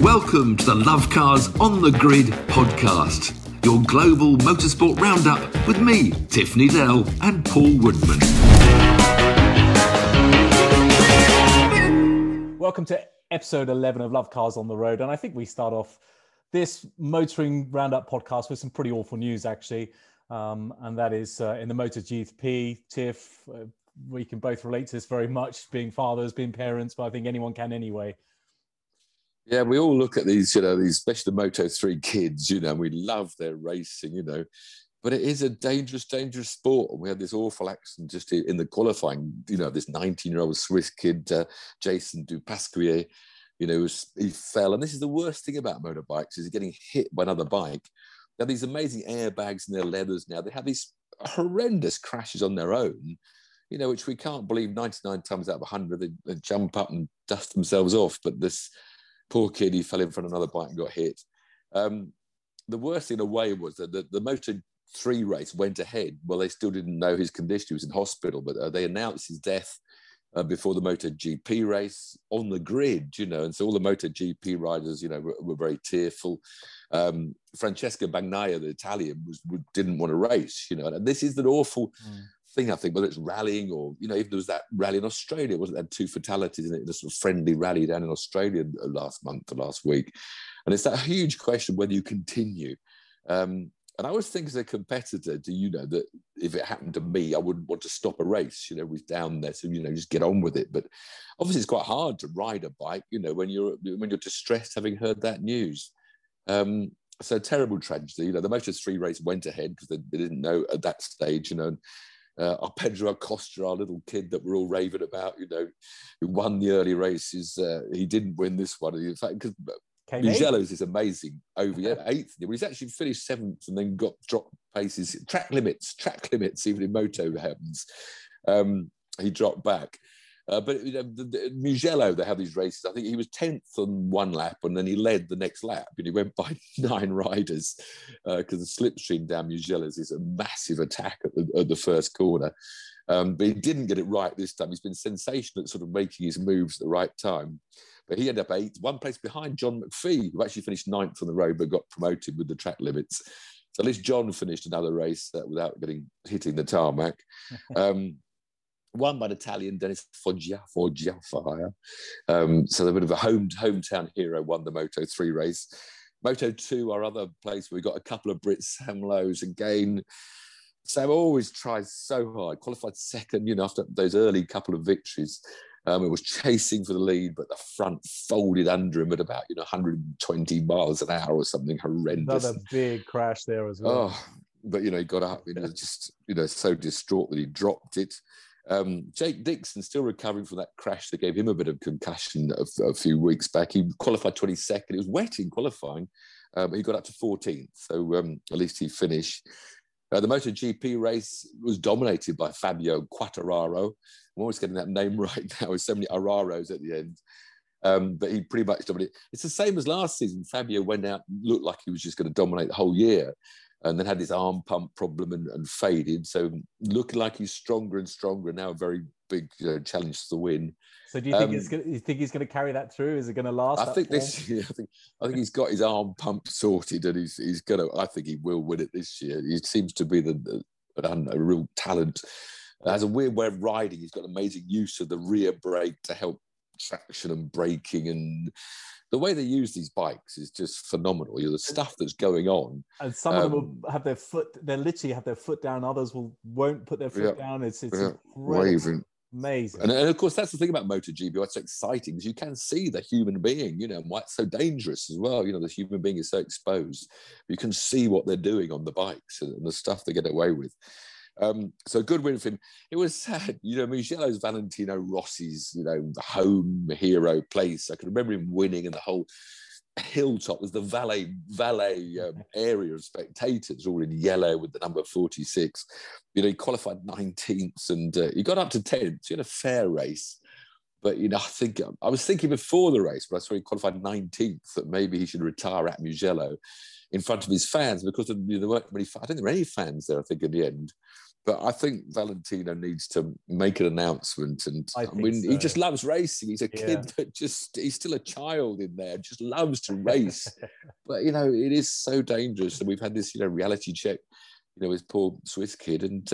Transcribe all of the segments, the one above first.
Welcome to the Love Cars on the Grid podcast, your global motorsport roundup with me, Tiff Needell and Paul Woodman. Welcome to episode 11 of Love Cars on the Road, and I think we start off this motoring roundup podcast with some pretty awful news, actually, and that is in the MotoGP, Tiff, we can both relate to this very much, being fathers, being parents, but I think anyone can anyway. Yeah, we all look at these, these especially the Moto3 kids, and we love their racing, but it is a dangerous, dangerous sport. And we had this awful accident just in the qualifying, this 19-year-old Swiss kid, Jason Dupasquier, he fell. And this is the worst thing about motorbikes is getting hit by another bike. They have these amazing airbags in their leathers now. They have these horrendous crashes on their own, which we can't believe 99 times out of 100, they jump up and dust themselves off. But this poor kid, he fell in front of another bike and got hit. The worst thing in a way was that the Moto3 race went ahead. Well, they still didn't know his condition. He was in hospital, but they announced his death before the MotoGP race on the grid, and so all the MotoGP riders, were very tearful. Francesca Bagnaia, the Italian, didn't want to race, and this is an awful thing, I think, whether it's rallying or, even there was that rally in Australia, wasn't there, 2 fatalities in it, a sort of friendly rally down in Australia last week. And it's that huge question whether you continue. And I always think as a competitor, that if it happened to me, I wouldn't want to stop a race, we're down there, so, just get on with it. But obviously it's quite hard to ride a bike, when you're distressed having heard that news. So terrible tragedy, the Moto3 race went ahead because they didn't know at that stage, our Pedro Acosta, our little kid that we're all raving about, who won the early races. He didn't win this one. In fact, because Mugello's is amazing over eighth. Well, he's actually finished 7th and then got dropped paces. Track limits, even in moto heavens. He dropped back. But Mugello, they have these races. I think he was 10th on one lap, and then he led the next lap. He went by 9 riders because the slipstream down Mugello's is a massive attack at the first corner. But he didn't get it right this time. He's been sensational at sort of making his moves at the right time. But he ended up 8th, one place behind John McPhee, who actually finished 9th on the road but got promoted with the track limits. So at least John finished another race without hitting the tarmac. Won by an Italian, Dennis Foggia. So a bit of a hometown hero won the Moto3 race. Moto2, our other place, we got a couple of Brits, Sam Lowe's again. Sam always tries so hard, qualified 2nd, after those early couple of victories. It was chasing for the lead, but the front folded under him at about 120 miles an hour or something horrendous. Another big crash there as well. Oh, but he got up, just so distraught that he dropped it. Jake Dixon still recovering from that crash that gave him a bit of concussion a few weeks back. He qualified 22nd. It was wet in qualifying. He got up to 14th, so at least he finished. The MotoGP race was dominated by Fabio Quattararo. I'm always getting that name right now with so many Araros at the end. But he pretty much dominated. It's the same as last season. Fabio went out and looked like he was just going to dominate the whole year, and then had this arm pump problem and faded. So looking like he's stronger and stronger, and now a very big challenge to the win. So do you think he's going to carry that through? Is it going to last? I think he's got his arm pump sorted, and he's going to. I think he will win it this year. He seems to be a real talent. Has a weird way of riding. He's got amazing use of the rear brake to help traction and braking, and the way they use these bikes is just phenomenal. The stuff that's going on, and some of them will have their foot. They literally have their foot down. Others won't put their foot down. It's amazing. And of course, that's the thing about MotoGP. What's so exciting is you can see the human being. And why it's so dangerous as well. The human being is so exposed. You can see what they're doing on the bikes and the stuff they get away with. So good win for him. It was sad, Mugello's Valentino Rossi's, home hero place. I can remember him winning, and the whole hilltop was the valet area of spectators, all in yellow with the number 46. He qualified 19th, and he got up to 10th. He had a fair race, but I was thinking before the race, but I saw he qualified 19th that maybe he should retire at Mugello in front of his fans because there weren't many. I don't think there were any fans there. I think in the end. But I think Valentino needs to make an announcement. And I mean, he just loves racing. He's a kid that he's still a child in there, just loves to race. But, you know, it is so dangerous. And we've had this, you know, reality check, you know, his poor Swiss kid. And,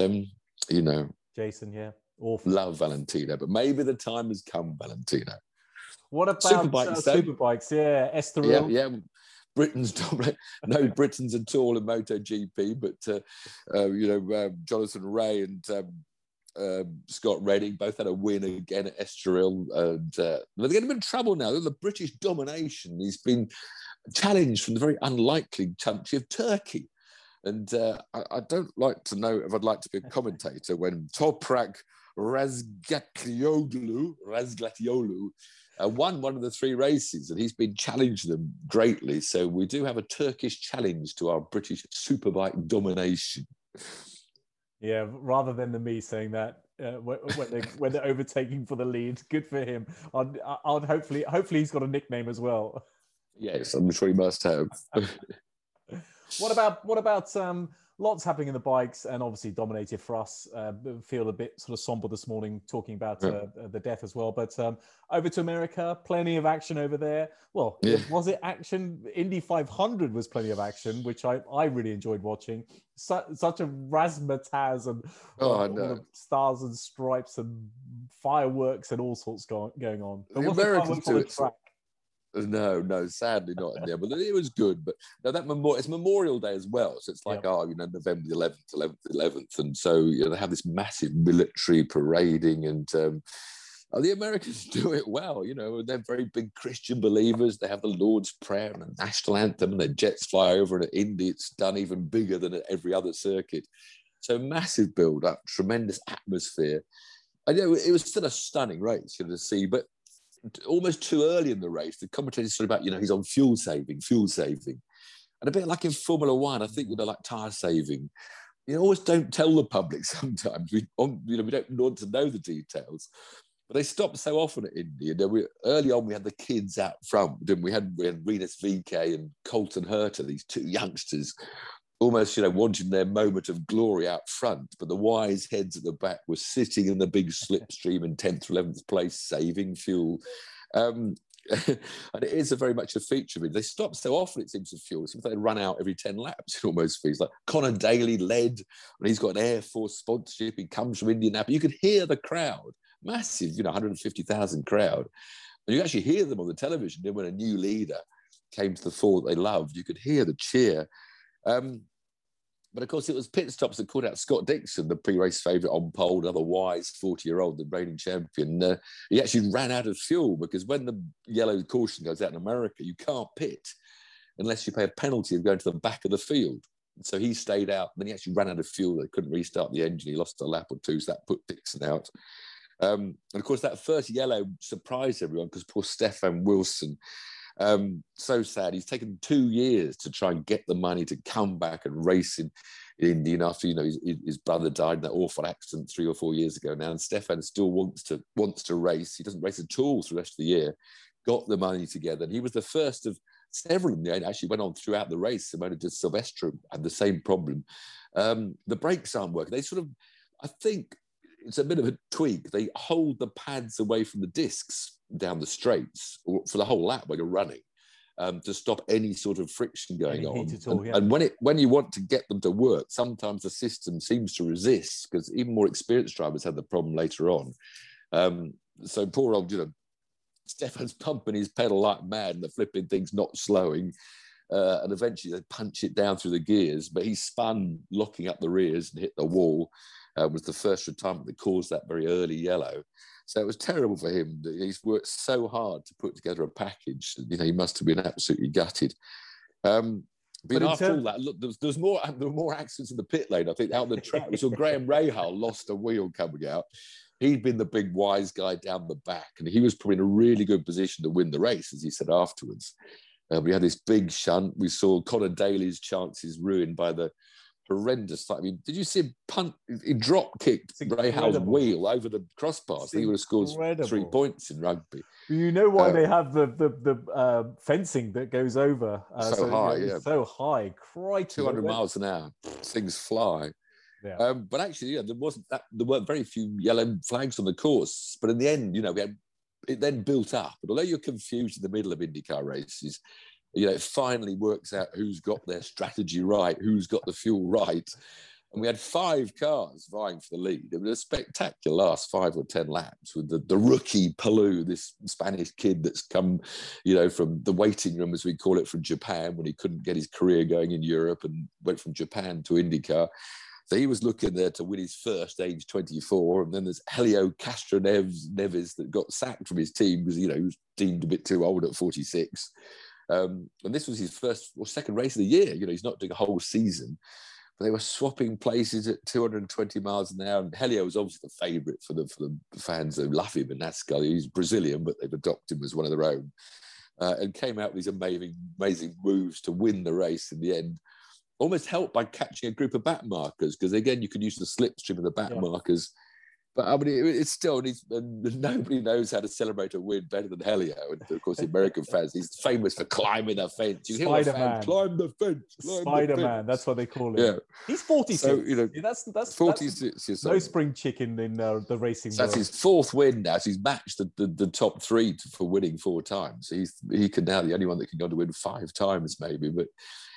you know, Jason, awful. Love Valentino. But maybe the time has come, Valentino. What about Superbikes? Estoril. Yeah. Britain's Britain's at all in MotoGP, but Jonathan Rea and Scott Redding both had a win again at Estoril, and they're getting in trouble now. The British domination has been challenged from the very unlikely country of Turkey, and I don't like to know if I'd like to be a commentator when Toprak Razgatlıoğlu won one of the three races, and he's been challenging them greatly. So we do have a Turkish challenge to our British superbike domination. Yeah, rather than me saying that when they're overtaking for the lead, good for him. I'll hopefully he's got a nickname as well. Yes, I'm sure he must have. What about lots happening in the bikes, and obviously dominated for us. Feel a bit sort of somber this morning talking about the death as well. But over to America, plenty of action over there. Well, was it action? Indy 500 was plenty of action, which I really enjoyed watching. Such a razzmatazz and all the stars and stripes and fireworks and all sorts going on. But the Americans do it. No, sadly not in there, but it was good. But no, it's Memorial Day as well, so it's like November 11th, and so they have this massive military parading, and the Americans do it well. You know, they're very big Christian believers. They have the Lord's Prayer and the national anthem, and their jets fly over, and at Indy it's done even bigger than at every other circuit. So massive build up, tremendous atmosphere. I know it was still a stunning race to see, but almost too early in the race, the commentators talking about, he's on fuel saving. And a bit like in Formula One, I think, like tyre saving. You always don't tell the public sometimes. We don't want to know the details. But they stop so often at Indy. Early on, we had the kids out front, didn't we? We had Rinus VeeKay and Colton Herta, these two youngsters, almost, wanting their moment of glory out front. But the wise heads at the back were sitting in the big slipstream in 10th or 11th place, saving fuel. And it is very much a feature. I mean, they stop so often, it seems, of fuel. It seems like they run out every 10 laps, it almost feels like. Connor Daly led, and he's got an Air Force sponsorship. He comes from Indianapolis. You could hear the crowd, massive, 150,000 crowd. And you actually hear them on the television. Then when a new leader came to the fore that they loved, you could hear the cheer. But of course, it was pit stops that called out Scott Dixon, the pre-race favourite on pole, another wise 40-year-old, the reigning champion. He actually ran out of fuel, because when the yellow caution goes out in America, you can't pit unless you pay a penalty of going to the back of the field. And so he stayed out. Then he actually ran out of fuel. They couldn't restart the engine. He lost a lap or two, so that put Dixon out. And of course, that first yellow surprised everyone, because poor Stefan Wilson... so sad. He's taken 2 years to try and get the money to come back and race in Indy, after his brother died in that awful accident 3 or 4 years ago now, and Stefan still wants to race. He doesn't race at all for the rest of the year. Got the money together, and he was the first of several in the end. Actually went on throughout the race. Simona de Silvestro had the same problem. The brakes aren't working. They sort of, I think it's a bit of a tweak. They hold the pads away from the discs down the straights for the whole lap when you're running, to stop any sort of friction going on. And when you want to get them to work, sometimes the system seems to resist, because even more experienced drivers had the problem later on. So poor old, Stefan's pumping his pedal like mad, and the flipping thing's not slowing. And eventually they punch it down through the gears, but he spun, locking up the rears, and hit the wall. Was the first retirement that caused that very early yellow. So it was terrible for him. He's worked so hard to put together a package. He must have been absolutely gutted. But after all that, look, there were more accidents in the pit lane, I think, out on the track. We saw Graham Rahal lost a wheel coming out. He'd been the big wise guy down the back, and he was probably in a really good position to win the race, as he said afterwards. We had this big shunt. We saw Connor Daly's chances ruined by the horrendous. I mean, did you see him punt? He drop kicked Rahal's wheel over the crossbar. I think he would have scored 3 points in rugby. You know why they have the fencing that goes over so high? So high, crikey! 200 miles an hour, things fly. Yeah. But actually, yeah, there weren't very few yellow flags on the course. But in the end, you know, it then built up. But although you're confused in the middle of IndyCar races, you know, it finally works out who's got their strategy right, who's got the fuel right. And we had 5 cars vying for the lead. It was a spectacular last 5 or 10 laps with the rookie Palou, this Spanish kid that's come, you know, from the waiting room, as we call it, from Japan, when he couldn't get his career going in Europe and went from Japan to IndyCar. So he was looking there to win his first, age 24. And then there's Helio Castroneves that got sacked from his team because, you know, he was deemed a bit too old at 46. And this was his first or second race of the year. You know, he's not doing a whole season. But they were swapping places at 220 miles an hour. And Helio was obviously the favourite for the fans who love him in NASCAR. He's Brazilian, but they've adopted him as one of their own. And came out with these amazing moves to win the race in the end. Almost helped by catching a group of back markers, because again, you could use the slipstream of the back markers. But I mean, it's still, nobody knows how to celebrate a win better than Helio. And of course, the American fans, he's famous for climbing the fence. You hear fans, climb the fence. Spider-Man, that's what they call him. Yeah. He's 46. So, you know, that's 46. That's no spring chicken in the racing world. That's his 4th win now. So he's matched the top 3 for winning 4 times. He can now, the only one that can go to win 5 times maybe. But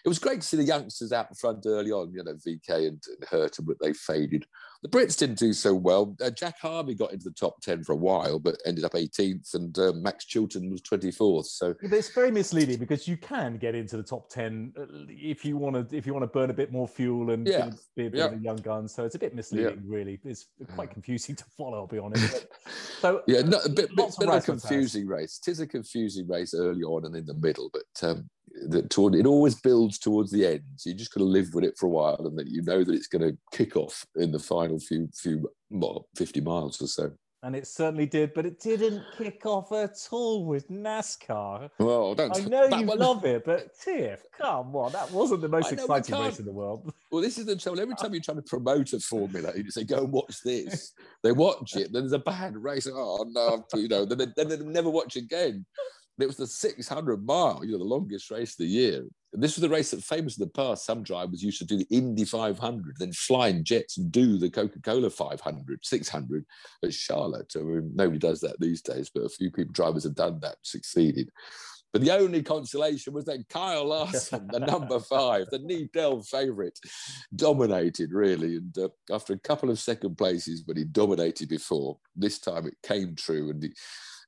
it was great to see the youngsters out in front early on, you know, VeeKay and Herta, but they faded. The Brits didn't do so well. Jack Harvey got into the top 10 for a while, but ended up 18th, and Max Chilton was 24th. So it's very misleading, because you can get into the top 10 if you want to burn a bit more fuel and be a bit of a young gun. So it's a bit misleading, really. It's quite confusing to follow, I'll be honest. So a bit of a confusing race. It is a confusing race early on and in the middle, but it always builds towards the end. So you just got to live with it for a while, and that you know that it's going to kick off in the final few 50 miles or so. And it certainly did, but it didn't kick off at all with NASCAR. Well, love it, but Tiff, come on, that wasn't the most exciting race in the world. Well, this is the trouble. Every time you're trying to promote a formula, you say, "Go and watch this." They watch it, then there's a bad race. Oh no, you know, then they never watch again. It was the 600 mile, you know, the longest race of the year. And this was the race that, famous in the past, some drivers used to do the Indy 500, then fly in jets and do the Coca-Cola 500, 600 at Charlotte. I mean, nobody does that these days, but a few drivers have done that, succeeded. But the only consolation was that Kyle Larson, the number 5, the Needell favourite, dominated, really. And after a couple of second places, but he dominated before, this time it came true, and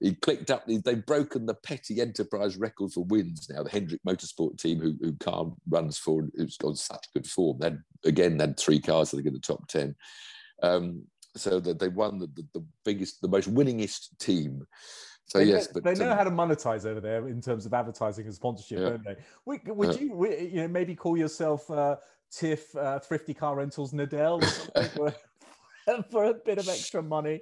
he clicked up. They've broken the petty enterprise record for wins now. The Hendrick Motorsport team, who Carl runs for, who's on such good form. They had 3 cars, I think, in the top 10. So that they won the biggest, the most winningest team. So they know how to monetize over there in terms of advertising and sponsorship, don't they? Would you maybe call yourself Tiff Thrifty Car Rentals Needell or something? For a bit of extra money.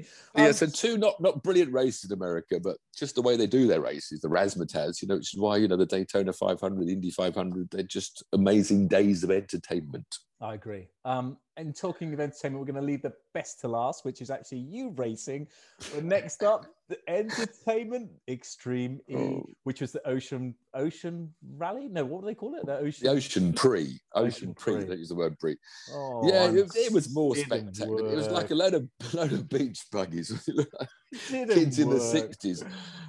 So 2 not brilliant races in America, but just the way they do their races, the razzmatazz, you know, which is why, you know, the Daytona 500, the Indy 500, they're just amazing days of entertainment. I agree. And talking of entertainment, we're going to leave the best to last, which is actually you racing. But next up, the entertainment, Extreme E, which was the Ocean Rally? No, what do they call it? The Ocean Prix. Ocean Prix. They use the word Prix. Oh, yeah, it was more spectacular. Work. It was like a load of beach buggies. Kids in the 60s.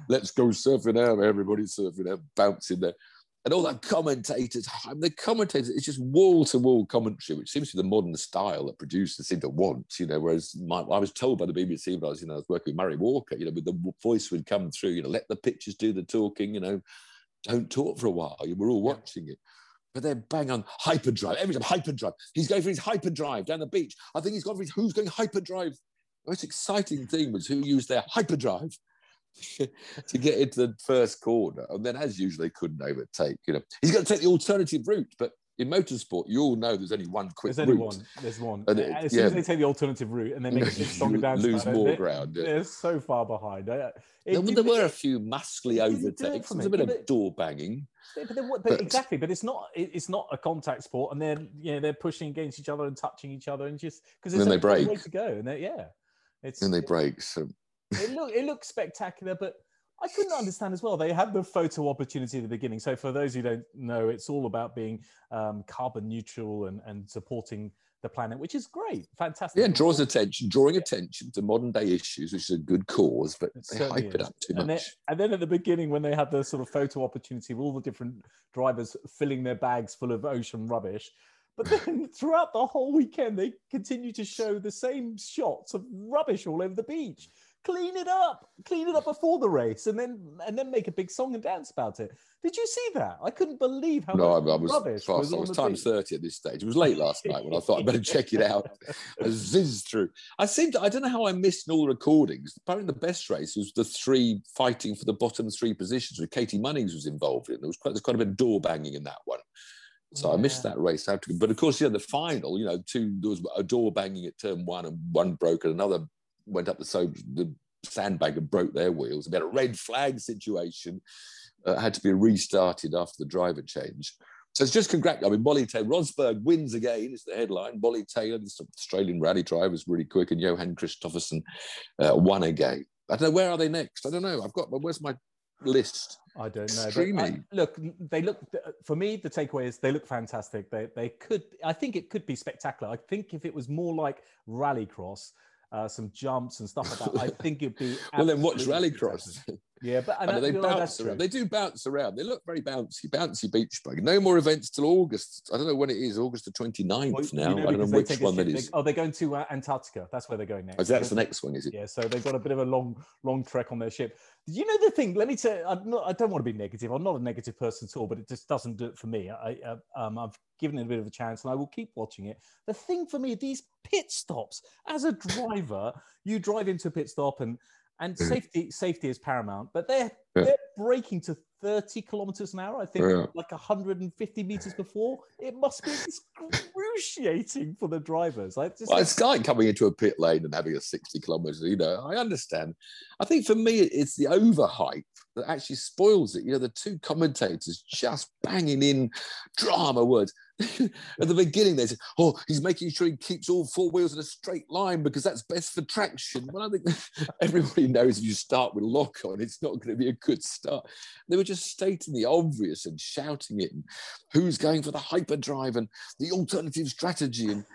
Let's go surfing out. Everybody's surfing out, bouncing there. And all that commentators, it's just wall-to-wall commentary, which seems to be the modern style that producers seem to want, you know, whereas I was told by the BBC when I was working with Murray Walker, you know, with the voice would come through, you know, let the pictures do the talking, you know, don't talk for a while, we're all watching it. But they're bang on hyperdrive, every time hyperdrive. He's going for his hyperdrive down the beach. I think he's gone for his, who's going hyperdrive? The most exciting thing was who used their hyperdrive to get into the first corner, and then, as usual, they couldn't overtake. You know, he's going to take the alternative route, but in motorsport, you all know there's only one quick route. There's one. And as soon as they take the alternative route and then they lose more ground. They're so far behind. There were a few muscly overtakes. There was a bit of door banging. But it's not a contact sport, and they're pushing against each other and touching each other, and just because there's no way to go, and they break. So. It looked spectacular, but I couldn't understand as well. They had the photo opportunity at the beginning. So for those who don't know, it's all about being carbon neutral and supporting the planet, which is great, fantastic. Yeah, it draws attention, drawing attention to modern day issues, which is a good cause, but they hype it up too much. And then at the beginning, when they had the sort of photo opportunity of all the different drivers filling their bags full of ocean rubbish, but then throughout the whole weekend, they continue to show the same shots of rubbish all over the beach. Clean it up before the race, and then make a big song and dance about it. Did you see that? I couldn't believe how much rubbish was on the beach. I was times 30 at this stage. It was late last night when I thought I'd better check it out. I zizzed through. I don't know how I missed all the recordings. Apparently the best race was the three fighting for the bottom three positions, where Katie Munnings was involved in. There was quite a bit of door banging in that one. So I missed that race. But of course, yeah, the final, you know, there was a door banging at turn one, and one broke and another went up the sandbag and broke their wheels. We had a red flag situation, had to be restarted after the driver change. So it's just congratulations. I mean, Molly Taylor, Rosberg wins again, is the headline. Molly Taylor, this Australian rally driver, is really quick, and Johan Kristoffersen won again. I don't know, where are they next? I don't know. Where's my list? I don't know. For me, the takeaway is they look fantastic. I think it could be spectacular. I think if it was more like rallycross, some jumps and stuff like that, I think it'd be... Well, then watch rallycross. Yeah, but... And they bounce around. They do bounce around. They look very bouncy beach bug. No more events till August. I don't know when it is, August the 29th now. You know, I don't know which one that is. They're going to Antarctica. That's where they're going next. Oh, that's the next one, is it? Yeah, so they've got a bit of a long trek on their ship. You know the thing, let me tell you, I don't want to be negative. I'm not a negative person at all, but it just doesn't do it for me. I've given it a bit of a chance, and I will keep watching it. The thing for me, these pit stops, as a driver, you drive into a pit stop and safety is paramount, but they're braking to 30 kilometers an hour, I think, like 150 meters before. It must be excruciating for the drivers. It's like coming into a pit lane and having a 60 kilometers, you know, I understand. I think for me, it's the overhype that actually spoils it. You know, the two commentators just banging in drama words. At the beginning, they said, "Oh, he's making sure he keeps all four wheels in a straight line because that's best for traction." Well, I think everybody knows if you start with lock on, it's not going to be a good start. They were just stating the obvious and shouting it, and who's going for the hyperdrive and the alternative strategy, and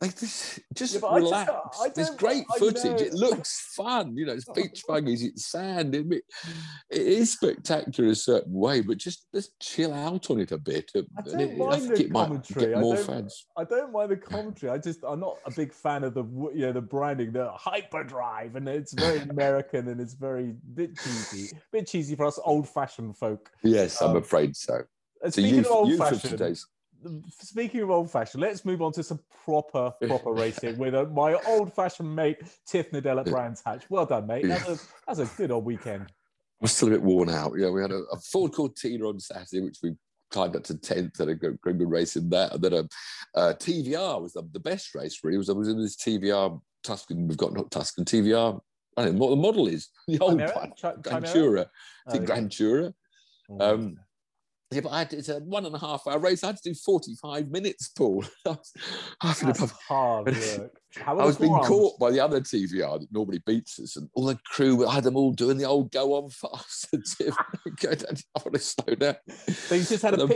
like this. Just relax. There's great footage. It looks fun. You know, it's beach buggies, it's sand. It is spectacular in a certain way, but just chill out on it a bit. I don't mind the commentary. I'm not a big fan of the branding, the hyperdrive, and it's very American and it's very bit cheesy for us old-fashioned folk. Yes, I'm afraid so. Speaking of old-fashioned. Speaking of old-fashioned, let's move on to some proper racing with my old-fashioned mate, Tiff Needell at Brands Hatch. Well done, mate. That was a good old weekend. I'm still a bit worn out. Yeah, we had a Ford Cortina on Saturday, which we climbed up to 10th, and a good race in that. And then a TVR was the best race, really. I was in this TVR Tuscan. We've got not Tuscan, TVR. I don't know what the model is. The old one. Grantura. I think Grantura. Yeah, but it's a 1.5 hour race. I had to do 45 minutes, Paul. That's hard work. I was being caught by the other TVR that normally beats us, and all the crew, I had them all doing the old go on fast. I want to slow down. So you just had a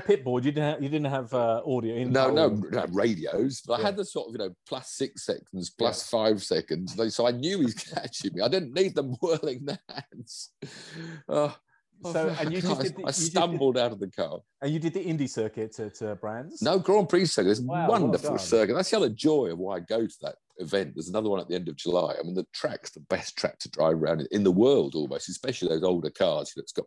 pit board. You didn't have audio. No, radios. But I had the sort of, you know, +6 seconds, +5 seconds. So I knew he's catching me. I didn't need them whirling their hands. I stumbled out of the car. And you did the Indy circuit at Brands? No, Grand Prix circuit. It's a wonderful circuit. That's the other joy of why I go to that event. There's another one at the end of July. I mean, the track's the best track to drive around in the world almost, especially those older cars. You know, it's got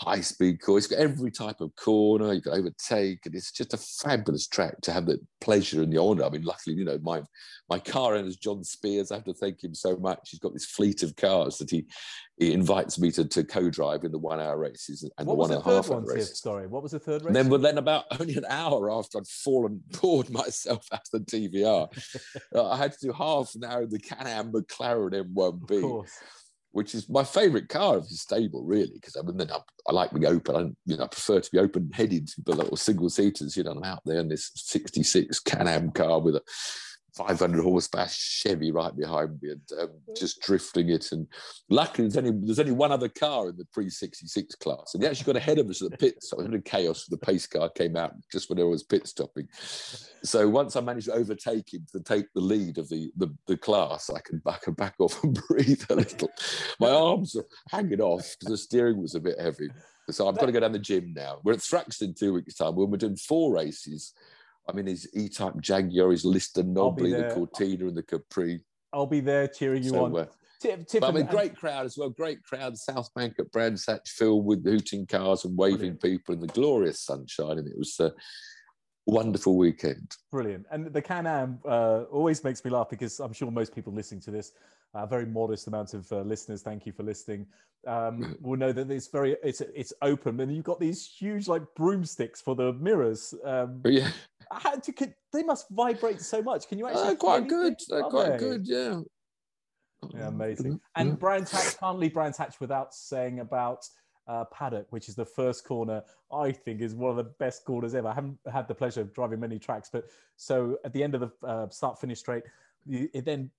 high-speed corners. It's got every type of corner. You can overtake. And it's just a fabulous track to have the pleasure and the honour. I mean, luckily, you know, my car owner is John Spears. I have to thank him so much. He's got this fleet of cars that he invites me to co-drive in the 1 hour races and the 1.5 hour races. Sorry, what was the third race? And then about only an hour after I'd poured myself out of the TVR, I had to do half an hour in the Can-Am McLaren M1B. Of course. Which is my favourite car of his stable, really, because I mean, then I like being open. I prefer to be open-headed, but little single seaters. You know, I'm out there in this '66 Can-Am car with a 500 horseback Chevy right behind me, and just drifting it. And luckily, there's only one other car in the pre-66 class, and he actually got ahead of us at the pit stop. I had a chaos. The pace car came out just when I was pit stopping. So once I managed to overtake him to take the lead of the class, I can back off and breathe a little. My arms are hanging off because the steering was a bit heavy. So I've got to go down the gym now. We're at Thruxton 2 weeks' time. When we're doing 4 races. I mean, his E-Type Jaguar, his Lister Nobly, the Cortina and the Capri. I'll be there cheering you on. Tiff, I mean, great crowd as well. Great crowd. South Bank at Brands Hatch filled with hooting cars and waving people in the glorious sunshine. And it was a wonderful weekend. Brilliant. And the Can-Am always makes me laugh because I'm sure most people listening to this, a very modest amount of listeners, thank you for listening, will know that it's open. And you've got these huge, like, broomsticks for the mirrors. Yeah. They must vibrate so much. Can you actually... They're quite good, yeah. Yeah, amazing. And Brands Hatch, can't leave Brands Hatch without saying about Paddock, which is the first corner, I think is one of the best corners ever. I haven't had the pleasure of driving many tracks, but so at the end of the start-finish straight, it then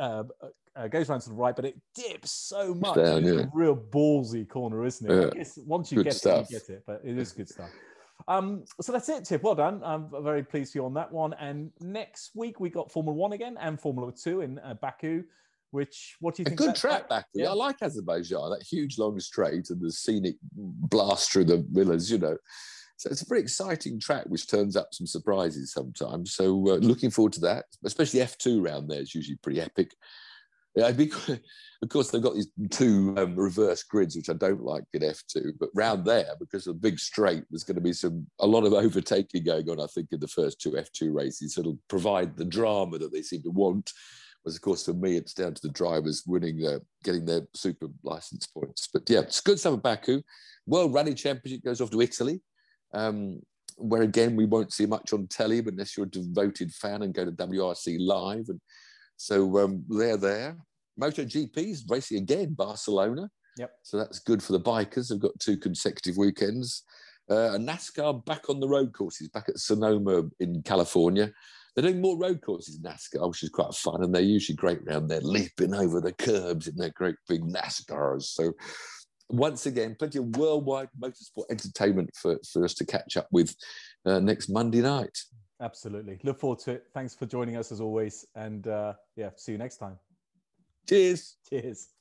goes round to the right, but it dips so much. It's a real ballsy corner, isn't it? Yeah. I guess once you get it, you get it, but it is good stuff. So that's it, Tiff. Well done. I'm very pleased for you on that one. And next week we got Formula 1 again and Formula 2 in Baku, which, what do you think? A good track, Baku. Yeah. I like Azerbaijan, that huge long straight and the scenic blast through the villas, you know. So it's a very exciting track, which turns up some surprises sometimes. So looking forward to that, especially F2 round there is usually pretty epic. Yeah, of course, they've got these 2 reverse grids, which I don't like in F2, but round there, because of the big straight, there's going to be a lot of overtaking going on, I think, in the first 2 F2 races. So it'll provide the drama that they seem to want. Whereas, of course, for me, it's down to the drivers winning, getting their super license points. But yeah, it's good stuff at Baku. World Rally Championship goes off to Italy, where, again, we won't see much on telly, but unless you're a devoted fan and go to WRC Live. And so they're there. MotoGP's racing again, Barcelona. Yep. So that's good for the bikers. They've got 2 consecutive weekends. And NASCAR back on the road courses, back at Sonoma in California. They're doing more road courses in NASCAR, which is quite fun. And they're usually great round there, leaping over the curbs in their great big NASCARs. So once again, plenty of worldwide motorsport entertainment for us to catch up with next Monday night. Absolutely. Look forward to it. Thanks for joining us as always. And yeah, see you next time. Cheers. Cheers.